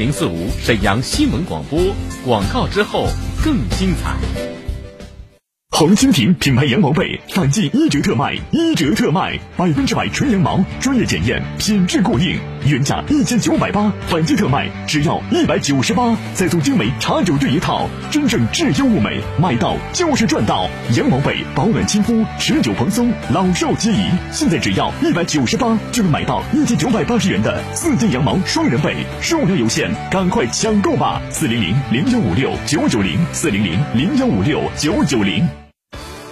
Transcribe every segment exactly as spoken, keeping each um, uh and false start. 零四五沈阳新闻广播，广告之后更精彩。红蜻蜓品牌羊毛被反季一折特卖，一折特卖，百分之百纯羊毛，专业检验，品质过硬，原价一千九百八，反季特卖只要一百九十八，再送精美茶酒对一套，真正质优物美，买到就是赚到。羊毛被保暖亲肤，持久蓬松，老少皆宜。现在只要一百九十八就能买到一千九百八十元的四件羊毛双人被，数量有限，赶快抢购吧！四零零零幺五六九九零，四零零零幺五六九九零。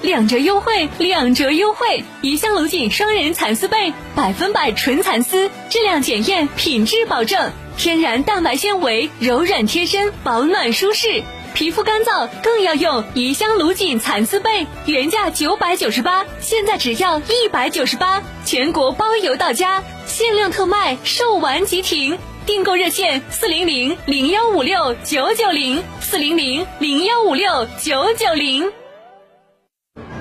两折优惠，两折优惠！怡香龙锦双人蚕丝被，百分百纯蚕丝，质量检验，品质保证，天然蛋白纤维，柔软贴身，保暖舒适。皮肤干燥更要用怡香龙锦蚕丝被，原价九百九十八，现在只要一百九十八，全国包邮到家，限量特卖，售完即停。订购热线：四零零零幺五六九九零，四零零零幺五六九九零。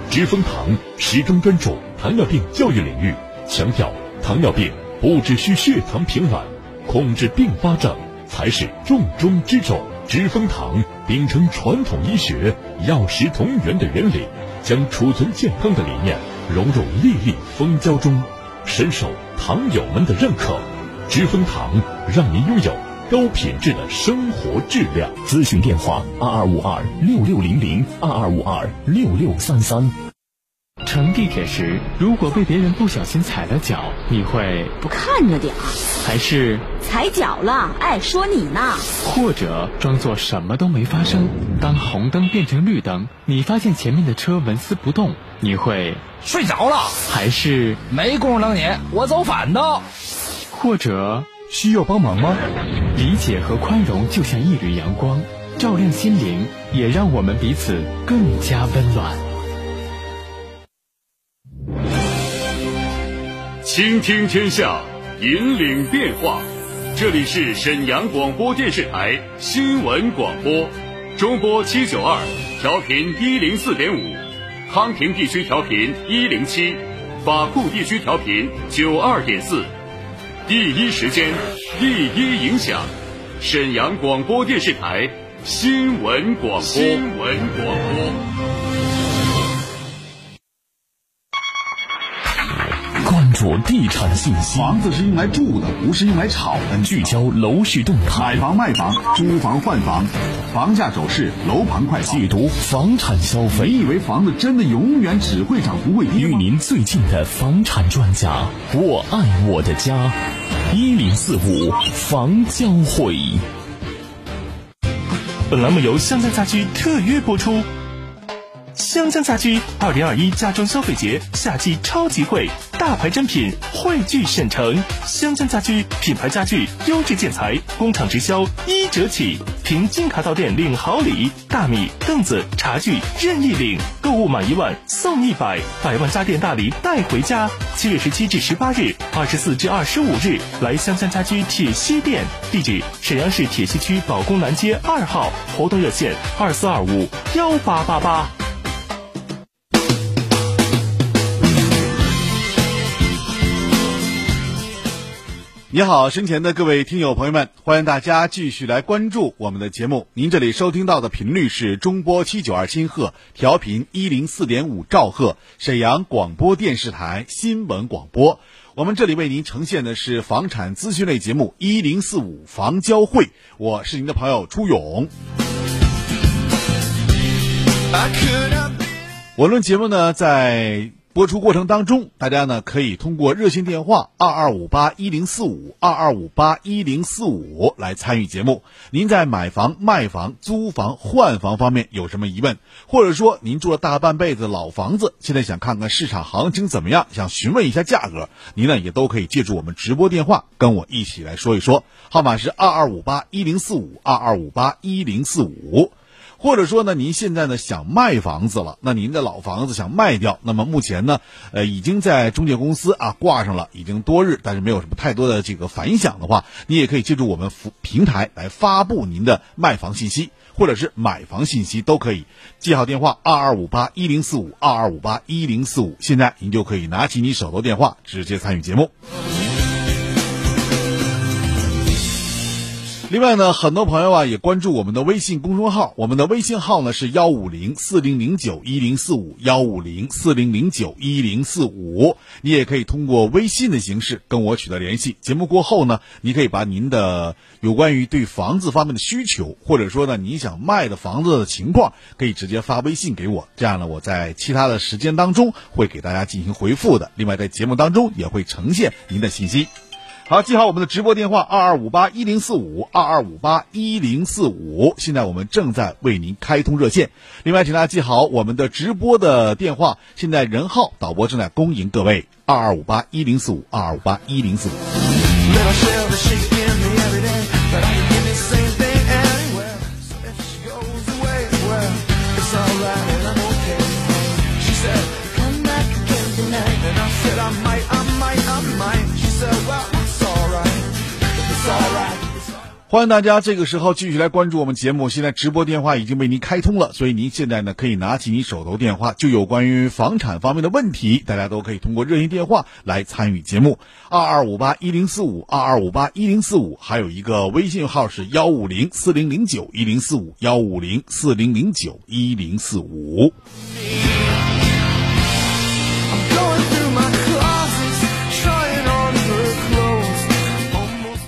知蜂堂始终专注糖尿病教育领域，强调糖尿病不只需血糖平稳，控制并发症才是重中之重。知蜂堂秉承传统医学药食同源的原理，将储存健康的理念融入粒粒蜂胶中，深受糖友们的认可。知蜂堂让您拥有高品质的生活质量。咨询电话：二二五二六六零零，二二五二六六三三。乘地铁时，如果被别人不小心踩了脚，你会不看着点儿，还是踩脚了？哎，说你呢。或者装作什么都没发生。当红灯变成绿灯，你发现前面的车纹丝不动，你会睡着了，还是没工夫当年我走反道？或者需要帮忙吗？理解和宽容就像一缕阳光，照亮心灵，也让我们彼此更加温暖。倾听天下，引领变化。这里是沈阳广播电视台新闻广播，中波七九二，调频一零四点五；康平地区调频一零七，法库地区调频九二点四。第一时间，第一影响，沈阳广播电视台新闻广播。新闻广播，关注地产信息。房子是用来住的，不是用来炒的。聚焦楼市动态，买房卖房，租房换房，房价走势，楼盘快报。解读房产消费。你以为房子真的永远只会涨不会跌吗？与您最近的房产专家，我爱我的家。一零四五房交会。本栏目由湘江家居特约播出。湘江家居二零二一家装消费节夏季超级会，大牌珍品汇聚沈城。湘江家居品牌家具、优质建材，工厂直销一折起，凭金卡到店领好礼，大米、凳子、茶具任意领，购物满一万送一百，百万家电大礼带回家。七月十七至十八日，二十四至二十五日来湘江家居铁西店，地址沈阳市铁西区宝公南街二号，活动热线二四二五幺八八八。你好，身前的各位听友朋友们，欢迎大家继续来关注我们的节目。您这里收听到的频率是中波七九二新赫，调频一零四点五兆赫，沈阳广播电视台新闻广播。我们这里为您呈现的是房产资讯类节目一零四五房交会，我是您的朋友初勇。我论节目呢，在播出过程当中，大家呢可以通过热线电话二二五八一零四五二二五八一零四五来参与节目。您在买房、卖房、租房、换房方面有什么疑问，或者说您住了大半辈子老房子，现在想看看市场行情怎么样，想询问一下价格，您呢也都可以借助我们直播电话跟我一起来说一说，号码是二二五八一零四五二二五八一零四五。或者说呢，您现在呢想卖房子了，那您的老房子想卖掉，那么目前呢，呃，已经在中介公司啊挂上了，已经多日，但是没有什么太多的这个反响的话，你也可以借助我们平台来发布您的卖房信息，或者是买房信息都可以。记好电话二二五八一零四五二二五八一零四五，现在您就可以拿起你手头电话直接参与节目。另外呢，很多朋友啊也关注我们的微信公众号，我们的微信号呢是幺五零四零零九一零四五，幺五零四零零九一零四五，你也可以通过微信的形式跟我取得联系。节目过后呢，你可以把您的有关于对房子方面的需求，或者说呢你想卖的房子的情况，可以直接发微信给我，这样呢我在其他的时间当中会给大家进行回复的。另外在节目当中也会呈现您的信息。好，记好我们的直播电话二二五八一零四五，二二五八一零四五，现在我们正在为您开通热线。另外请大家记好我们的直播的电话，现在任浩导播正在恭迎各位，二二五八一零四五，二二五八一零四五。欢迎大家这个时候继续来关注我们节目，现在直播电话已经为您开通了，所以您现在呢可以拿起你手头电话，就有关于房产方面的问题，大家都可以通过热线电话来参与节目，二二五八一零四五，二二五八一零四五，还有一个微信号是幺五零四零零九一零四五，幺五零四零零九一零四五。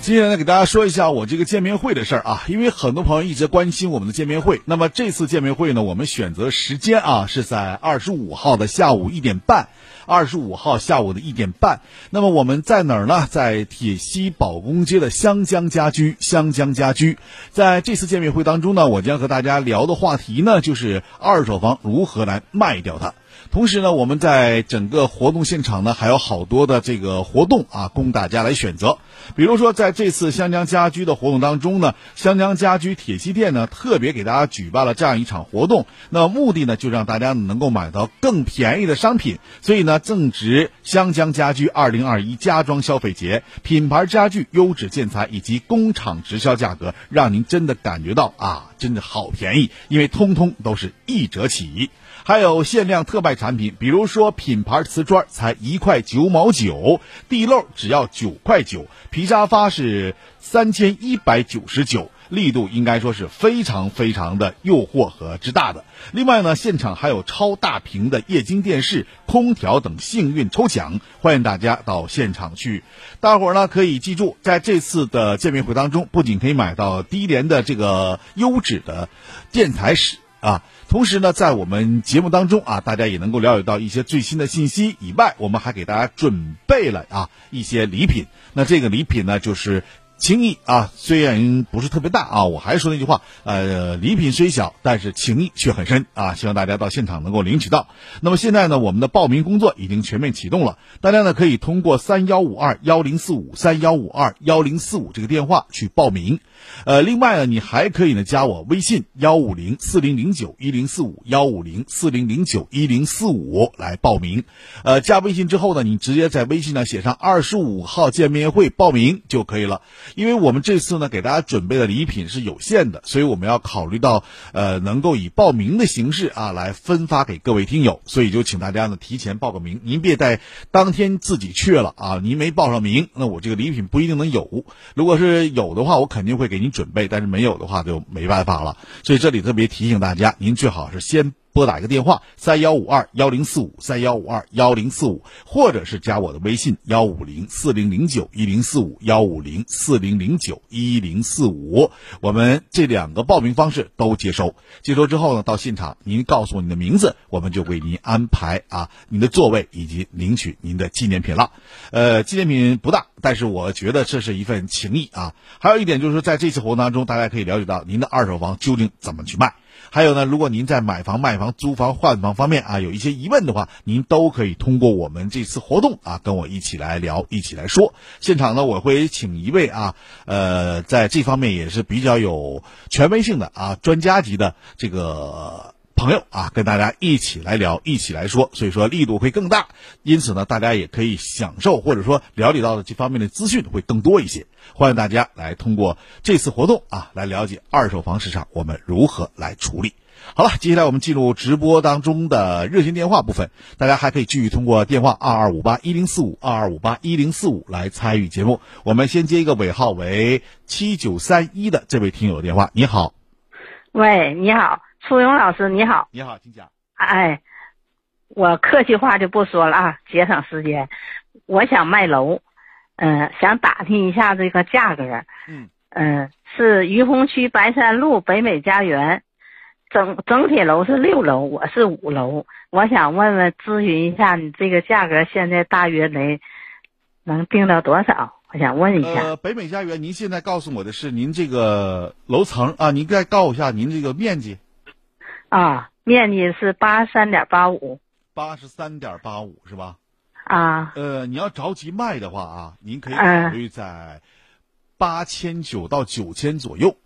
今天呢，给大家说一下我这个见面会的事儿啊，因为很多朋友一直关心我们的见面会。那么这次见面会呢，我们选择时间啊是在二十五号的下午一点半，二十五号下午的一点半。那么我们在哪儿呢？在铁西宝公街的湘江家居，湘江家居。在这次见面会当中呢，我将和大家聊的话题呢，就是二手房如何来卖掉它。同时呢，我们在整个活动现场呢，还有好多的这个活动啊，供大家来选择。比如说，在这次湘江家居的活动当中呢，湘江家居铁西店呢，特别给大家举办了这样一场活动。那目的呢，就让大家能够买到更便宜的商品。所以呢，正值湘江家居二零二一家装消费节，品牌家具、优质建材以及工厂直销价格，让您真的感觉到啊，真的好便宜，因为通通都是一折起。还有限量特卖产品，比如说品牌瓷砖才一块九毛九，地漏只要九块九，皮沙发是三千一百九十九，力度应该说是非常非常的诱惑和之大的。另外呢，现场还有超大屏的液晶电视、空调等幸运抽奖，欢迎大家到现场去。大伙儿呢可以记住，在这次的见面会当中，不仅可以买到低廉的这个优质的建材石啊。同时呢，在我们节目当中啊，大家也能够了解到一些最新的信息以外，我们还给大家准备了啊一些礼品。那这个礼品呢，就是情谊啊，虽然不是特别大啊，我还是说那句话，呃，礼品虽小，但是情谊却很深啊。希望大家到现场能够领取到。那么现在呢，我们的报名工作已经全面启动了，大家呢可以通过三幺五二幺零四五三幺五二幺零四五这个电话去报名。呃，另外呢，你还可以呢加我微信幺五零四零零九一零四五幺五零四零零九一零四五来报名。呃，加微信之后呢，你直接在微信上写上二十五号见面会报名就可以了。因为我们这次呢给大家准备的礼品是有限的，所以我们要考虑到呃能够以报名的形式啊来分发给各位听友，所以就请大家呢提前报个名，您别在当天自己去了啊，您没报上名，那我这个礼品不一定能有。如果是有的话，我肯定会给您准备，但是没有的话就没办法了。所以这里特别提醒大家，您最好是先拨打一个电话三幺五二幺零四五三幺五二幺零四五，或者是加我的微信幺五零四零零九一零四五幺五零四零零九一零四五，我们这两个报名方式都接收。接收之后呢，到现场您告诉我你的名字，我们就为您安排啊您的座位以及领取您的纪念品了。呃，纪念品不大，但是我觉得这是一份情谊啊。还有一点就是在这次活动当中，大家可以了解到您的二手房究竟怎么去卖。还有呢，如果您在买房、卖房、租房、换房方面啊有一些疑问的话，您都可以通过我们这次活动啊跟我一起来聊，一起来说。现场呢，我会请一位啊呃在这方面也是比较有权威性的啊专家级的这个朋友啊，跟大家一起来聊，一起来说，所以说力度会更大。因此呢，大家也可以享受或者说了解到的这方面的资讯会更多一些。欢迎大家来通过这次活动啊，来了解二手房市场我们如何来处理。好了，接下来我们进入直播当中的热线电话部分，大家还可以继续通过电话二二五八一零四五 二二五八一零四五来参与节目。我们先接一个尾号为七九三一的这位听友的电话。你好。喂，你好，初勇老师，你好。你好，请讲。哎，我客气话就不说了啊，节省时间。我想卖楼，嗯、呃，想打听一下这个价格。嗯嗯、呃，是于洪区白山路北美家园。整整体楼是六楼，我是五楼，我想问问咨询一下，你这个价格现在大约能能定到多少？我想问一下。呃，北美家园，您现在告诉我的是您这个楼层啊，您再告诉一下您这个面积。啊，面积是八十三点八五。八十三点八五是吧？啊。呃，你要着急卖的话啊，您可以考虑在八千九到九千左右。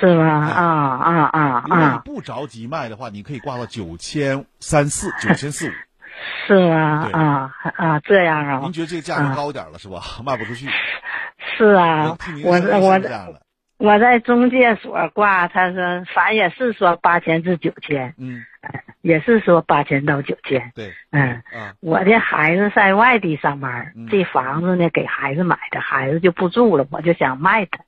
是吧？啊啊啊！如果你不着急卖的话，你可以挂到九千三四、九千四五。是吧？啊啊，这样啊！您觉得这个价格高点了是吧？卖不出去。是啊，我我我在中介所挂，他说反正也是说八千至九千，嗯，也是说八千到九千。对，嗯，我的孩子在外地上班，这房子呢给孩子买的，孩子就不住了，我就想卖它。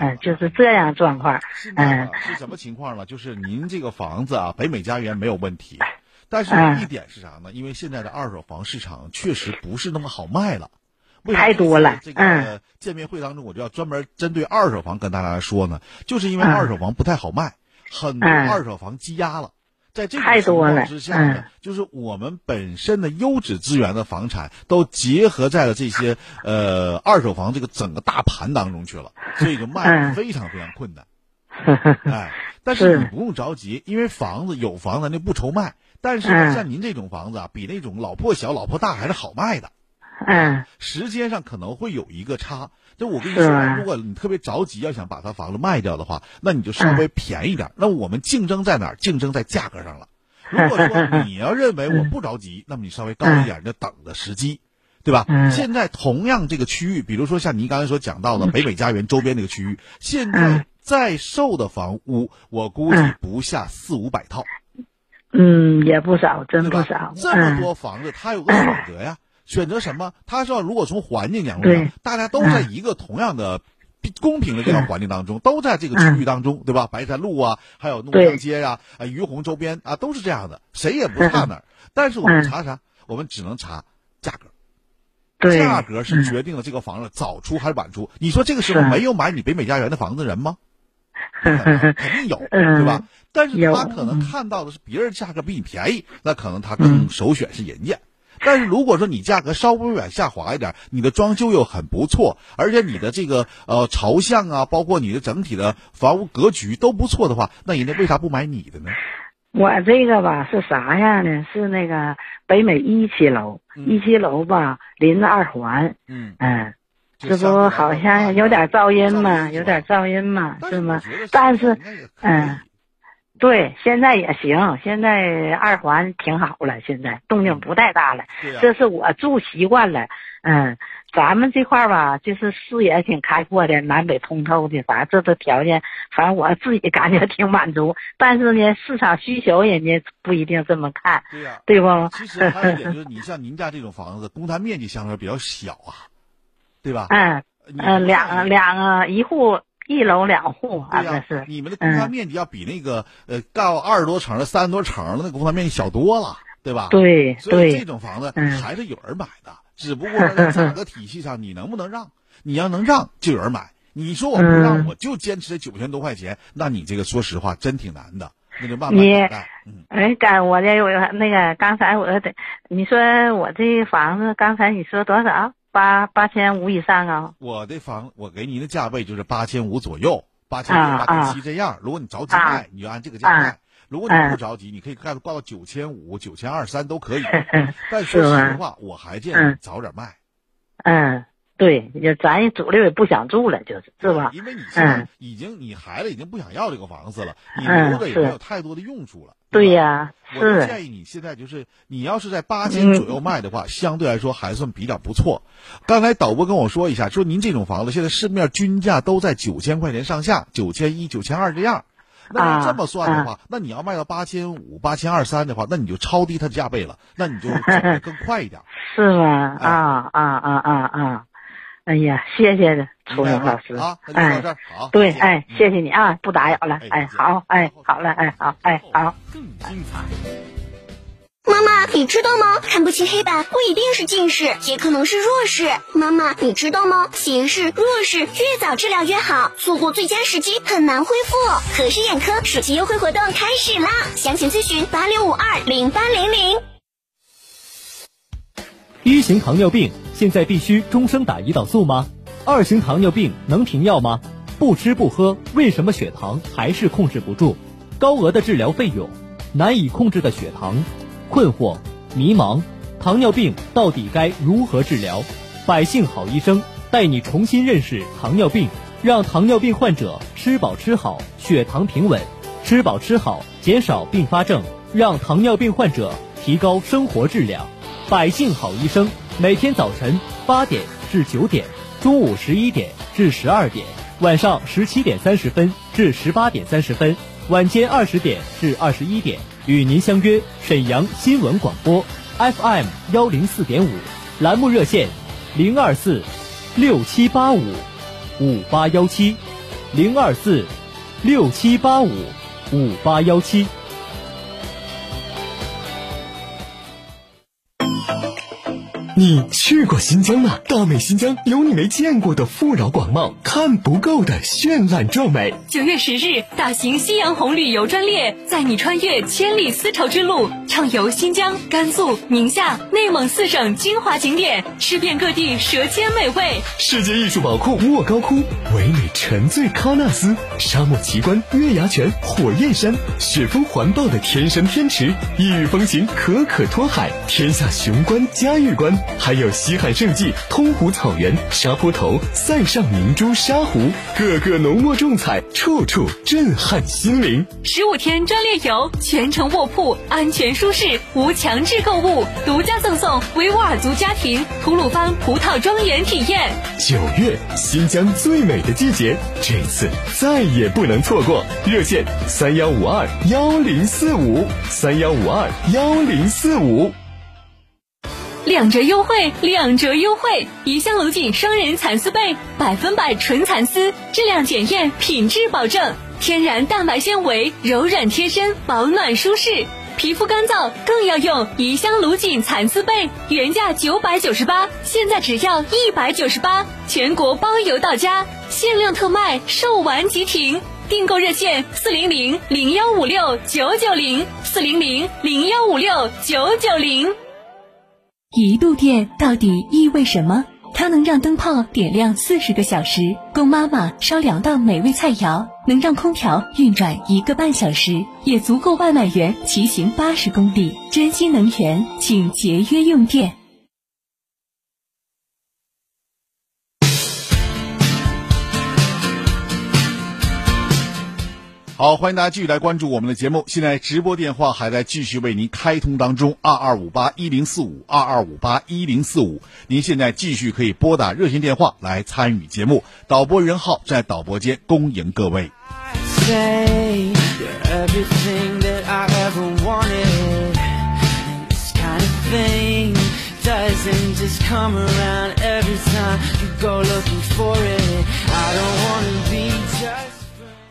嗯，就是这样状况。嗯，是什么情况呢？就是您这个房子啊，北美家园没有问题，但是一点是啥呢？因为现在的二手房市场确实不是那么好卖了，太多了。这个见面会当中，我就要专门针对二手房跟大家来说呢，就是因为二手房不太好卖，很多二手房积压了。在这个情况之下呢，就是我们本身的优质资源的房产都结合在了这些呃二手房这个整个大盘当中去了，所以就卖非常非常困难。哎，但是你不用着急，因为房子有房咱就不愁卖，但是像您这种房子啊，比那种老破小、老破大还是好卖的。嗯，时间上可能会有一个差。就我跟你说，如果你特别着急要想把它房子卖掉的话，那你就稍微便宜点。嗯、那我们竞争在哪儿？竞争在价格上了。如果说你要认为我不着急，嗯、那么你稍微高一点，就等着时机，对吧？嗯、现在同样这个区域，比如说像您刚才所讲到的北美家园周边这个区域，现在在售的房屋，我估计不下四五百套。嗯，也不少，真不少。这么多房子，它有个选择呀。选择什么？他是要如果从环境角度讲，大家都在一个同样的公平的这样环境当中，都在这个区域当中，对吧？白山路啊，还有怒江街啊，啊，于洪周边啊，都是这样的，谁也不差哪儿。但是我们查啥？我们只能查价格。价格是决定了这个房子早出还是晚出。你说这个时候没有买你北美家园的房子人吗？肯定有，对吧？但是他可能看到的是别人价格比你便宜，那可能他更首选是人家。但是如果说你价格稍微往下滑一点，你的装修又很不错，而且你的这个呃朝向啊，包括你的整体的房屋格局都不错的话，那人家为啥不买你的呢？我这个吧是啥样呢？是那个北美一期楼，嗯、一期楼吧临着二环，嗯嗯，这不好像有点噪音嘛，有点噪音嘛，是吗？但是嗯。对，现在也行，现在二环挺好了，现在动静不太大了。嗯啊、这是我住习惯了，嗯，咱们这块吧，就是视野挺开阔的，南北通透的，反正这都条件，反正我自己感觉挺满足。但是呢，市场需求人家不一定这么看，对呀、啊，对不？其实还有一点就是，你像您家这种房子，公摊面积相对比较小啊，对吧？嗯嗯，两两个一户。一楼两户啊，这是你们的公摊面积要比那个呃到二十多层的、三十多层的那个公摊面积小多了，对吧？对，所以这种房子还是有人买的，只不过在价格体系上你能不能让？你要能让，就有人买。你说我不让，我就坚持九千多块钱，那你这个说实话真挺难的，那就慢慢来。哎，刚我这我那个刚才我得你说我这房子刚才你说多少？八八千五以上啊！我的房，我给您的价位就是八千五左右，八千六、八千七这样。如果你着急卖，你就按这个价卖；如果你不着急，你可以挂挂到九千五、九千二、三都可以。但说实话，我还建议早点卖。嗯，对，也咱主力也不想住了，就是是吧？因为你嗯，已经你孩子已经不想要这个房子了，你留着也没有太多的用处了。对呀，是。我建议你现在就是，你要是在八千左右卖的话，相对来说还算比较不错。刚才导播跟我说一下，说您这种房子现在市面均价都在九千块钱上下，九千一、九千二这样。那你这么算的话，啊、那你要卖到八千五、八千二三的话，那你就超低它的价倍了，那你就涨得更快一点。是吗？哎、啊啊啊啊啊！哎呀，谢谢的，楚勇老师啊，哎，好，对，哎，谢谢你啊，不打扰了，哎，好，哎，好了，哎，好，哎，好，更精彩。妈妈，你知道吗？看不起黑板不一定是近视，也可能是弱视。妈妈，你知道吗？斜视、弱视越早治疗越好，错过最佳时机很难恢复。可视眼科暑期优惠活动开始啦，详情咨询八六五二零八零零。一型糖尿病现在必须终生打胰岛素吗？二型糖尿病能停药吗？不吃不喝，为什么血糖还是控制不住？高额的治疗费用，难以控制的血糖，困惑、迷茫，糖尿病到底该如何治疗？百姓好医生带你重新认识糖尿病，让糖尿病患者吃饱吃好，血糖平稳；吃饱吃好，减少并发症，让糖尿病患者提高生活质量。百姓好医生每天早晨八点至九点，中午十一点至十二点，晚上十七点三十分至十八点三十分，晚间二十点至二十一点，与您相约沈阳新闻广播 F M 幺零四点五，栏目热线零二四六七八五五八幺七，零二四六七八五五八幺七。你去过新疆吗？大美新疆有你没见过的富饶广袤，看不够的绚烂壮美。九月十日，大型夕阳红旅游专列载你穿越千里丝绸之路，畅游新疆、甘肃、宁夏、内蒙四省精华景点，吃遍各地舌尖美味。世界艺术宝库莫高窟、唯美沉醉喀纳斯、沙漠奇观月牙泉、火焰山、雪峰环抱的天山天池、异域风情可可托海、天下雄关嘉峪关。还有西汉圣迹、通湖草原、沙坡头、塞上明珠沙湖，各个浓墨重彩，处处震撼心灵。十五天专列游，全程卧铺，安全舒适，无强制购物，独家赠送维吾尔族家庭吐鲁番葡萄庄园体验。九月，新疆最美的季节，这次再也不能错过。热线三幺五二幺零四五，三幺五二幺零四五。两折优惠，两折优惠！怡香龙井双人蚕丝被，百分百纯蚕丝，质量检验，品质保证，天然蛋白纤维，柔软贴身，保暖舒适。皮肤干燥更要用怡香龙井蚕丝被，原价九百九十八，现在只要一百九十八，全国包邮到家，限量特卖，售完即停。订购热线四零零零幺五六九九零，四零零零幺五六九九零。一度电到底意味什么？它能让灯泡点亮四十个小时，供妈妈烧两道美味菜肴；能让空调运转一个半小时，也足够外卖员骑行八十公里。珍惜能源，请节约用电。好，欢迎大家继续来关注我们的节目。现在直播电话还在继续为您开通当中，二二五八一零四五，二二五八一零四五。您现在继续可以拨打热线电话来参与节目，导播任浩在导播间恭迎各位。Doesn't just come around every time you go looking for it. I don't wanna be just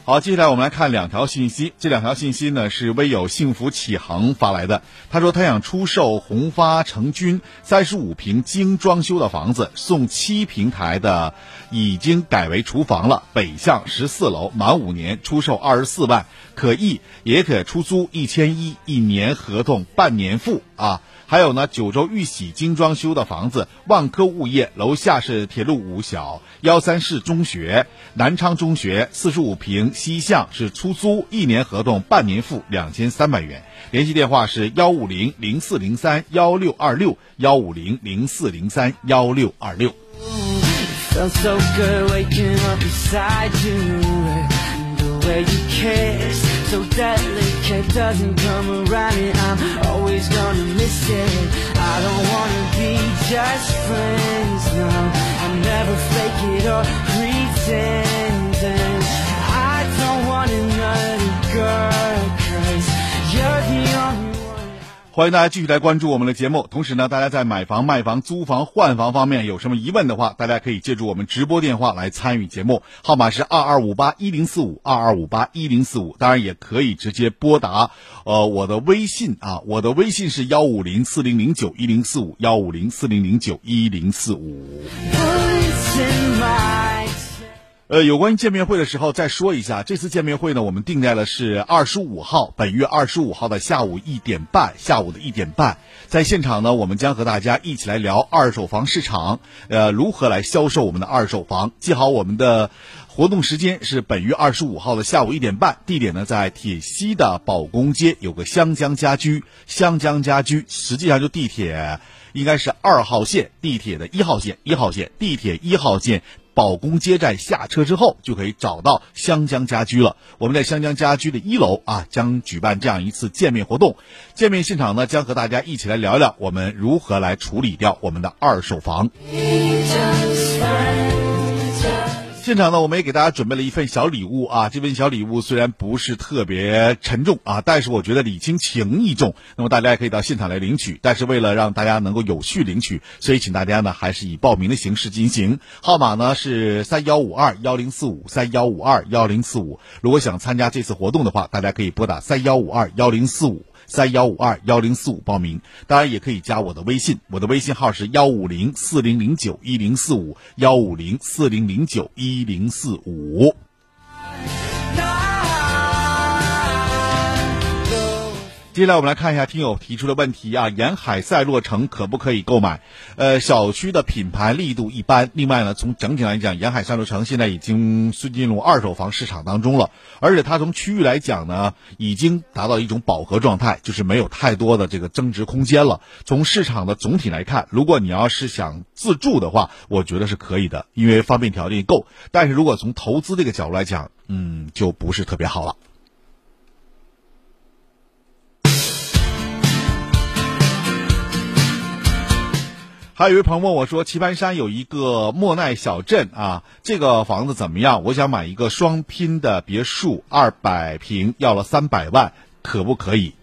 好，接下来我们来看两条信息。这两条信息呢是微友幸福启航发来的。他说他想出售宏发成均三十五平精装修的房子，送七平台的，已经改为厨房了，北向十四楼，满五年，出售二十四万，可易也可出租一千一，一年合同，半年付啊。还有呢，九州玉玺精装修的房子，万科物业楼下是铁路五小幺三市中学、南昌中学，四十五平西向是出租，一年合同，半年付两千三百元。联系电话是幺五零零四零三幺六二六，幺五零零四零三幺六二六。Felt so good waking up beside you. The way you kiss, so delicate, doesn't come around and I'm always gonna miss it. I don't wanna be just friends, no, I'll never fake it or pretend. And I don't want another girl, cause you're the only one. 欢迎大家继续来关注我们的节目。同时呢，大家在买房、卖房、租房、换房方面有什么疑问的话，大家可以借助我们直播电话来参与节目，号码是二二五八一零四五 二二五八一零四五。当然也可以直接拨打呃我的微信啊，我的微信是幺五零四零零九一零四五 幺五零四零零九一零四五。呃，有关于见面会的时候再说一下，这次见面会呢，我们定在的是二十五号，本月二十五号的下午一点半，下午的一点半，在现场呢，我们将和大家一起来聊二手房市场，呃，如何来销售我们的二手房。记好我们的活动时间是本月二十五号的下午一点半，地点呢在铁西的宝宫街有个湘江家居，湘江家居实际上就地铁应该是二号线，地铁的一号线，一号线，地铁一号线。宝宫街站下车之后就可以找到湘江家居了，我们在湘江家居的一楼啊将举办这样一次见面活动，见面现场呢将和大家一起来聊聊我们如何来处理掉我们的二手房。现场呢我们也给大家准备了一份小礼物啊，这份小礼物虽然不是特别沉重啊，但是我觉得礼轻情意重，那么大家也可以到现场来领取，但是为了让大家能够有序领取，所以请大家呢还是以报名的形式进行，号码呢是三一五二一零四五 三一五二一零四五。如果想参加这次活动的话，大家可以拨打三一五二一零四五三幺五二幺零四五报名，当然也可以加我的微信，我的微信号是幺五零四零零九一零四五幺五零四零零九一零四五。接下来我们来看一下听友提出的问题啊，沿海赛洛城可不可以购买？呃，小区的品牌力度一般，另外呢，从整体来讲，沿海赛洛城现在已经进入二手房市场当中了，而且它从区域来讲呢，已经达到一种饱和状态，就是没有太多的这个增值空间了。从市场的总体来看，如果你要是想自住的话，我觉得是可以的，因为方便条件够。但是如果从投资这个角度来讲，嗯，就不是特别好了。还有一位朋友问我说，棋盘山有一个莫奈小镇啊，这个房子怎么样？我想买一个双拼的别墅，二百平，要了三百万，可不可以？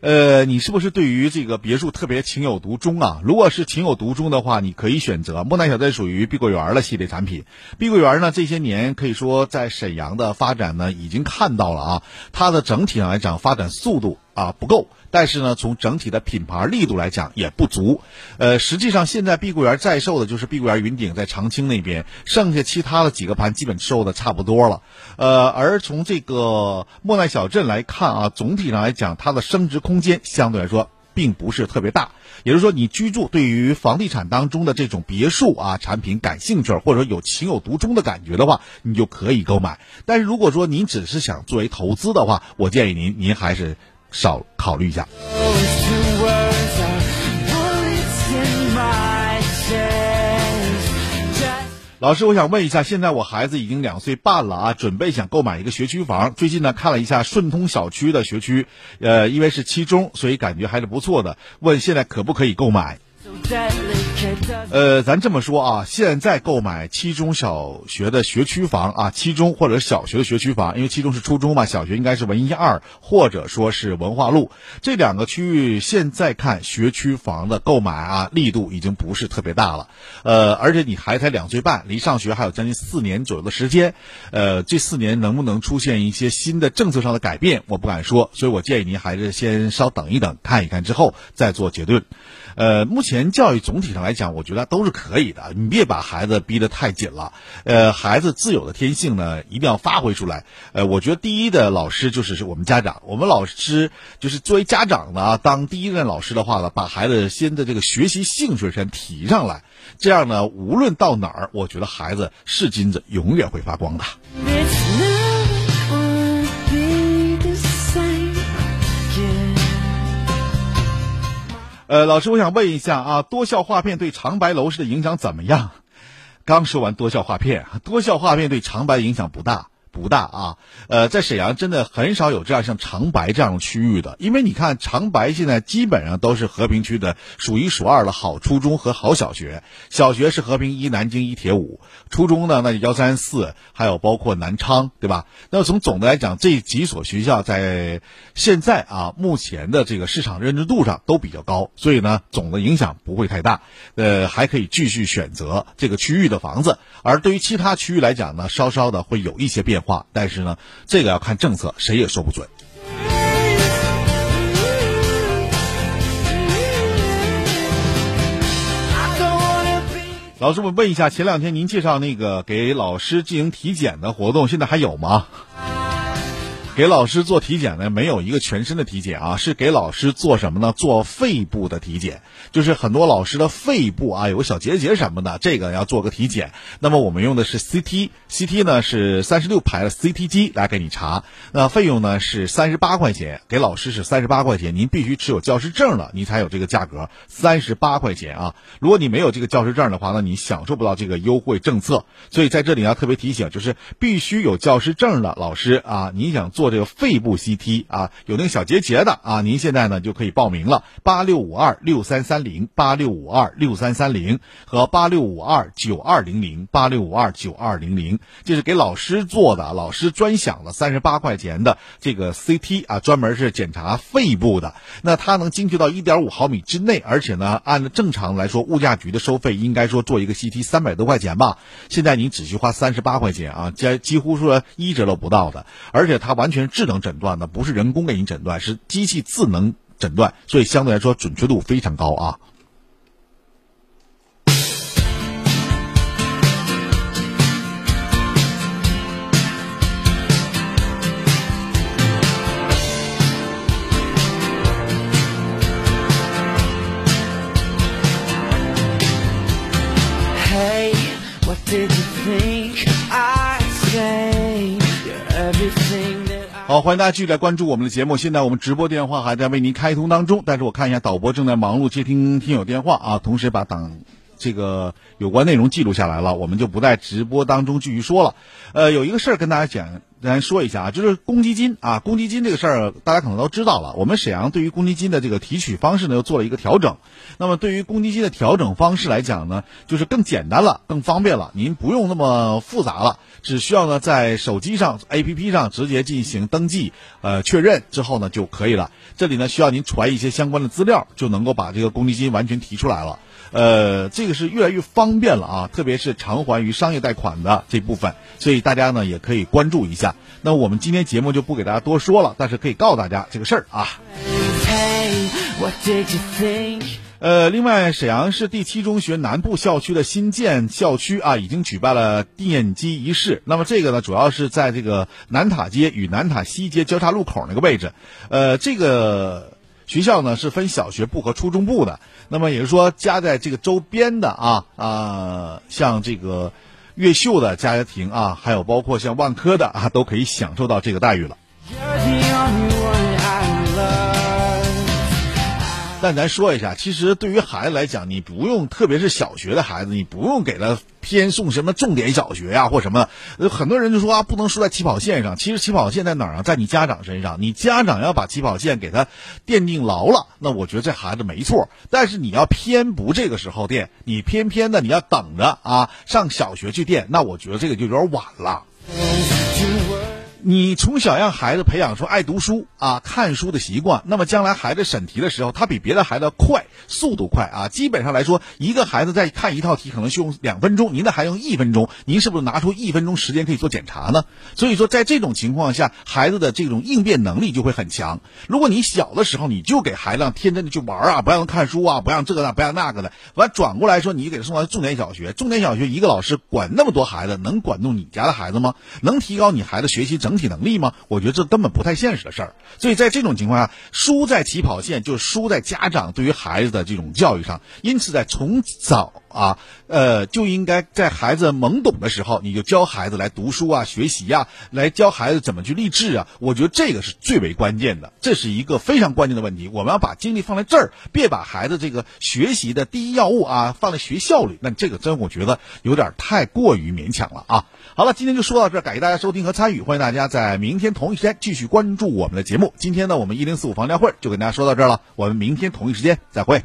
呃，你是不是对于这个别墅特别情有独钟啊？如果是情有独钟的话，你可以选择莫奈小镇，属于碧桂园的系列产品。碧桂园呢，这些年可以说在沈阳的发展呢，已经看到了啊，它的整体上来讲发展速度啊不够，但是呢，从整体的品牌力度来讲也不足。呃，实际上现在碧桂园在售的就是碧桂园云顶在长清那边，剩下其他的几个盘基本售的差不多了。呃，而从这个莫奈小镇来看啊，总体上来讲，它的升值空间相对来说并不是特别大，也就是说你居住对于房地产当中的这种别墅啊产品感兴趣，或者说有情有独钟的感觉的话，你就可以购买。但是如果说您只是想作为投资的话，我建议您您还是少考虑一下。老师，我想问一下，现在我孩子已经两岁半了啊，准备想购买一个学区房。最近呢看了一下顺通小区的学区，呃，因为是七中，所以感觉还是不错的。问现在可不可以购买？呃，咱这么说啊，现在购买七中小学的学区房啊，七中或者小学的学区房，因为七中是初中嘛，小学应该是文一二或者说是文化路这两个区域，现在看学区房的购买啊力度已经不是特别大了。呃，而且你孩子才两岁半，离上学还有将近四年左右的时间，呃，这四年能不能出现一些新的政策上的改变，我不敢说，所以我建议您还是先稍等一等，看一看之后再做决定。呃，目前教育总体上来讲，我觉得都是可以的，你别把孩子逼得太紧了。呃，孩子自有的天性呢，一定要发挥出来。呃，我觉得第一的老师就是是我们家长，我们老师就是作为家长呢，当第一任老师的话呢，把孩子先的这个学习兴趣先提上来，这样呢，无论到哪儿，我觉得孩子是金子，永远会发光的。呃，老师，我想问一下啊，多效化片对长白楼市的影响怎么样？刚说完多效化片，多效化片对长白影响不大。不大啊，呃，在沈阳真的很少有这样像长白这样的区域的，因为你看长白现在基本上都是和平区的数一数二的好初中和好小学，小学是和平一、南京一、铁五，初中呢那就幺三四，还有包括南昌，对吧？那从总的来讲，这几所学校在现在啊目前的这个市场认知度上都比较高，所以呢总的影响不会太大，呃，还可以继续选择这个区域的房子，而对于其他区域来讲呢，稍稍的会有一些变化。但是呢，这个要看政策，谁也说不准。老师，我问一下，前两天您介绍那个给老师进行体检的活动，现在还有吗？给老师做体检呢，没有一个全身的体检啊，是给老师做什么呢？做肺部的体检，就是很多老师的肺部啊有个小结节什么的，这个要做个体检。那么我们用的是 C T，C T 呢是三十六排的 C T 机来给你查，那费用呢是三十八块钱，给老师是三十八块钱，您必须持有教师证了，你才有这个价格，三十八块钱啊。如果你没有这个教师证的话，那你享受不到这个优惠政策。所以在这里要特别提醒，就是必须有教师证的老师啊，你想做这个肺部 C T 啊，有那个小结节的啊，您现在呢就可以报名了，八六五二六三三零、八六五二六三三零和八六五二九二零零、八六五二九二零零，这是给老师做的，老师专享的三十八块钱的这个 C T 啊，专门是检查肺部的，那它能精确到一点五毫米之内，而且呢，按照正常来说，物价局的收费应该说做一个 C T 三百多块钱吧，现在您只需花三十八块钱啊，这几乎说一折都不到的，而且它完全。智能诊断的不是人工给你诊断，是机器智能诊断，所以相对来说准确度非常高啊。Hey, what did you think I say? You're everything.好，欢迎大家继续来关注我们的节目。现在我们直播电话还在为您开通当中，但是我看一下导播正在忙碌接听听友电话啊，同时把档这个有关内容记录下来了，我们就不在直播当中继续说了。呃，有一个事儿跟大家讲。咱说一下啊，就是公积金啊，公积金这个事儿大家可能都知道了。我们沈阳对于公积金的这个提取方式呢，又做了一个调整。那么对于公积金的调整方式来讲呢，就是更简单了，更方便了，您不用那么复杂了，只需要呢在手机上 A P P 上直接进行登记，呃确认之后呢就可以了。这里呢需要您传一些相关的资料，就能够把这个公积金完全提出来了。呃，这个是越来越方便了啊，特别是偿还于商业贷款的这部分，所以大家呢也可以关注一下。那我们今天节目就不给大家多说了，但是可以告诉大家这个事儿啊。呃，另外，沈阳市第七中学南部校区的新建校区啊，已经举办了奠基仪式。那么这个呢，主要是在这个南塔街与南塔西街交叉路口那个位置。呃，这个学校呢是分小学部和初中部的，那么也就是说加在这个周边的啊啊、呃，像这个越秀的家庭啊，还有包括像万科的啊，都可以享受到这个待遇了。但咱说一下，其实对于孩子来讲，你不用，特别是小学的孩子，你不用给他偏送什么重点小学呀、啊、或什么。很多人就说啊，不能输在起跑线上。其实起跑线在哪儿啊？在你家长身上，你家长要把起跑线给他奠定牢了，那我觉得这孩子没错。但是你要偏不这个时候垫，你偏偏的你要等着啊上小学去垫，那我觉得这个就有点晚了。你从小让孩子培养出爱读书啊、看书的习惯，那么将来孩子审题的时候，他比别的孩子快，速度快啊。基本上来说，一个孩子在看一套题可能是用两分钟，您的还用一分钟，您是不是拿出一分钟时间可以做检查呢？所以说，在这种情况下，孩子的这种应变能力就会很强。如果你小的时候你就给孩子天真的去玩啊，不让看书啊，不让这个不让那个的，完转过来说你给他送到重点小学，重点小学一个老师管那么多孩子，能管动你家的孩子吗？能提高你孩子学习整？整体能力吗？我觉得这根本不太现实的事儿。所以在这种情况下，输在起跑线就输在家长对于孩子的这种教育上。因此，在从早啊，呃，就应该在孩子懵懂的时候，你就教孩子来读书啊、学习啊，来教孩子怎么去励志啊。我觉得这个是最为关键的，这是一个非常关键的问题。我们要把精力放在这儿，别把孩子这个学习的第一要务啊放在学校里。那这个真我觉得有点太过于勉强了啊。好了，今天就说到这儿，感谢大家收听和参与，欢迎大家在明天同一时间继续关注我们的节目。今天呢，我们一零四五房聊会就跟大家说到这儿了，我们明天同一时间再会。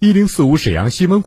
一零四五沈阳新闻。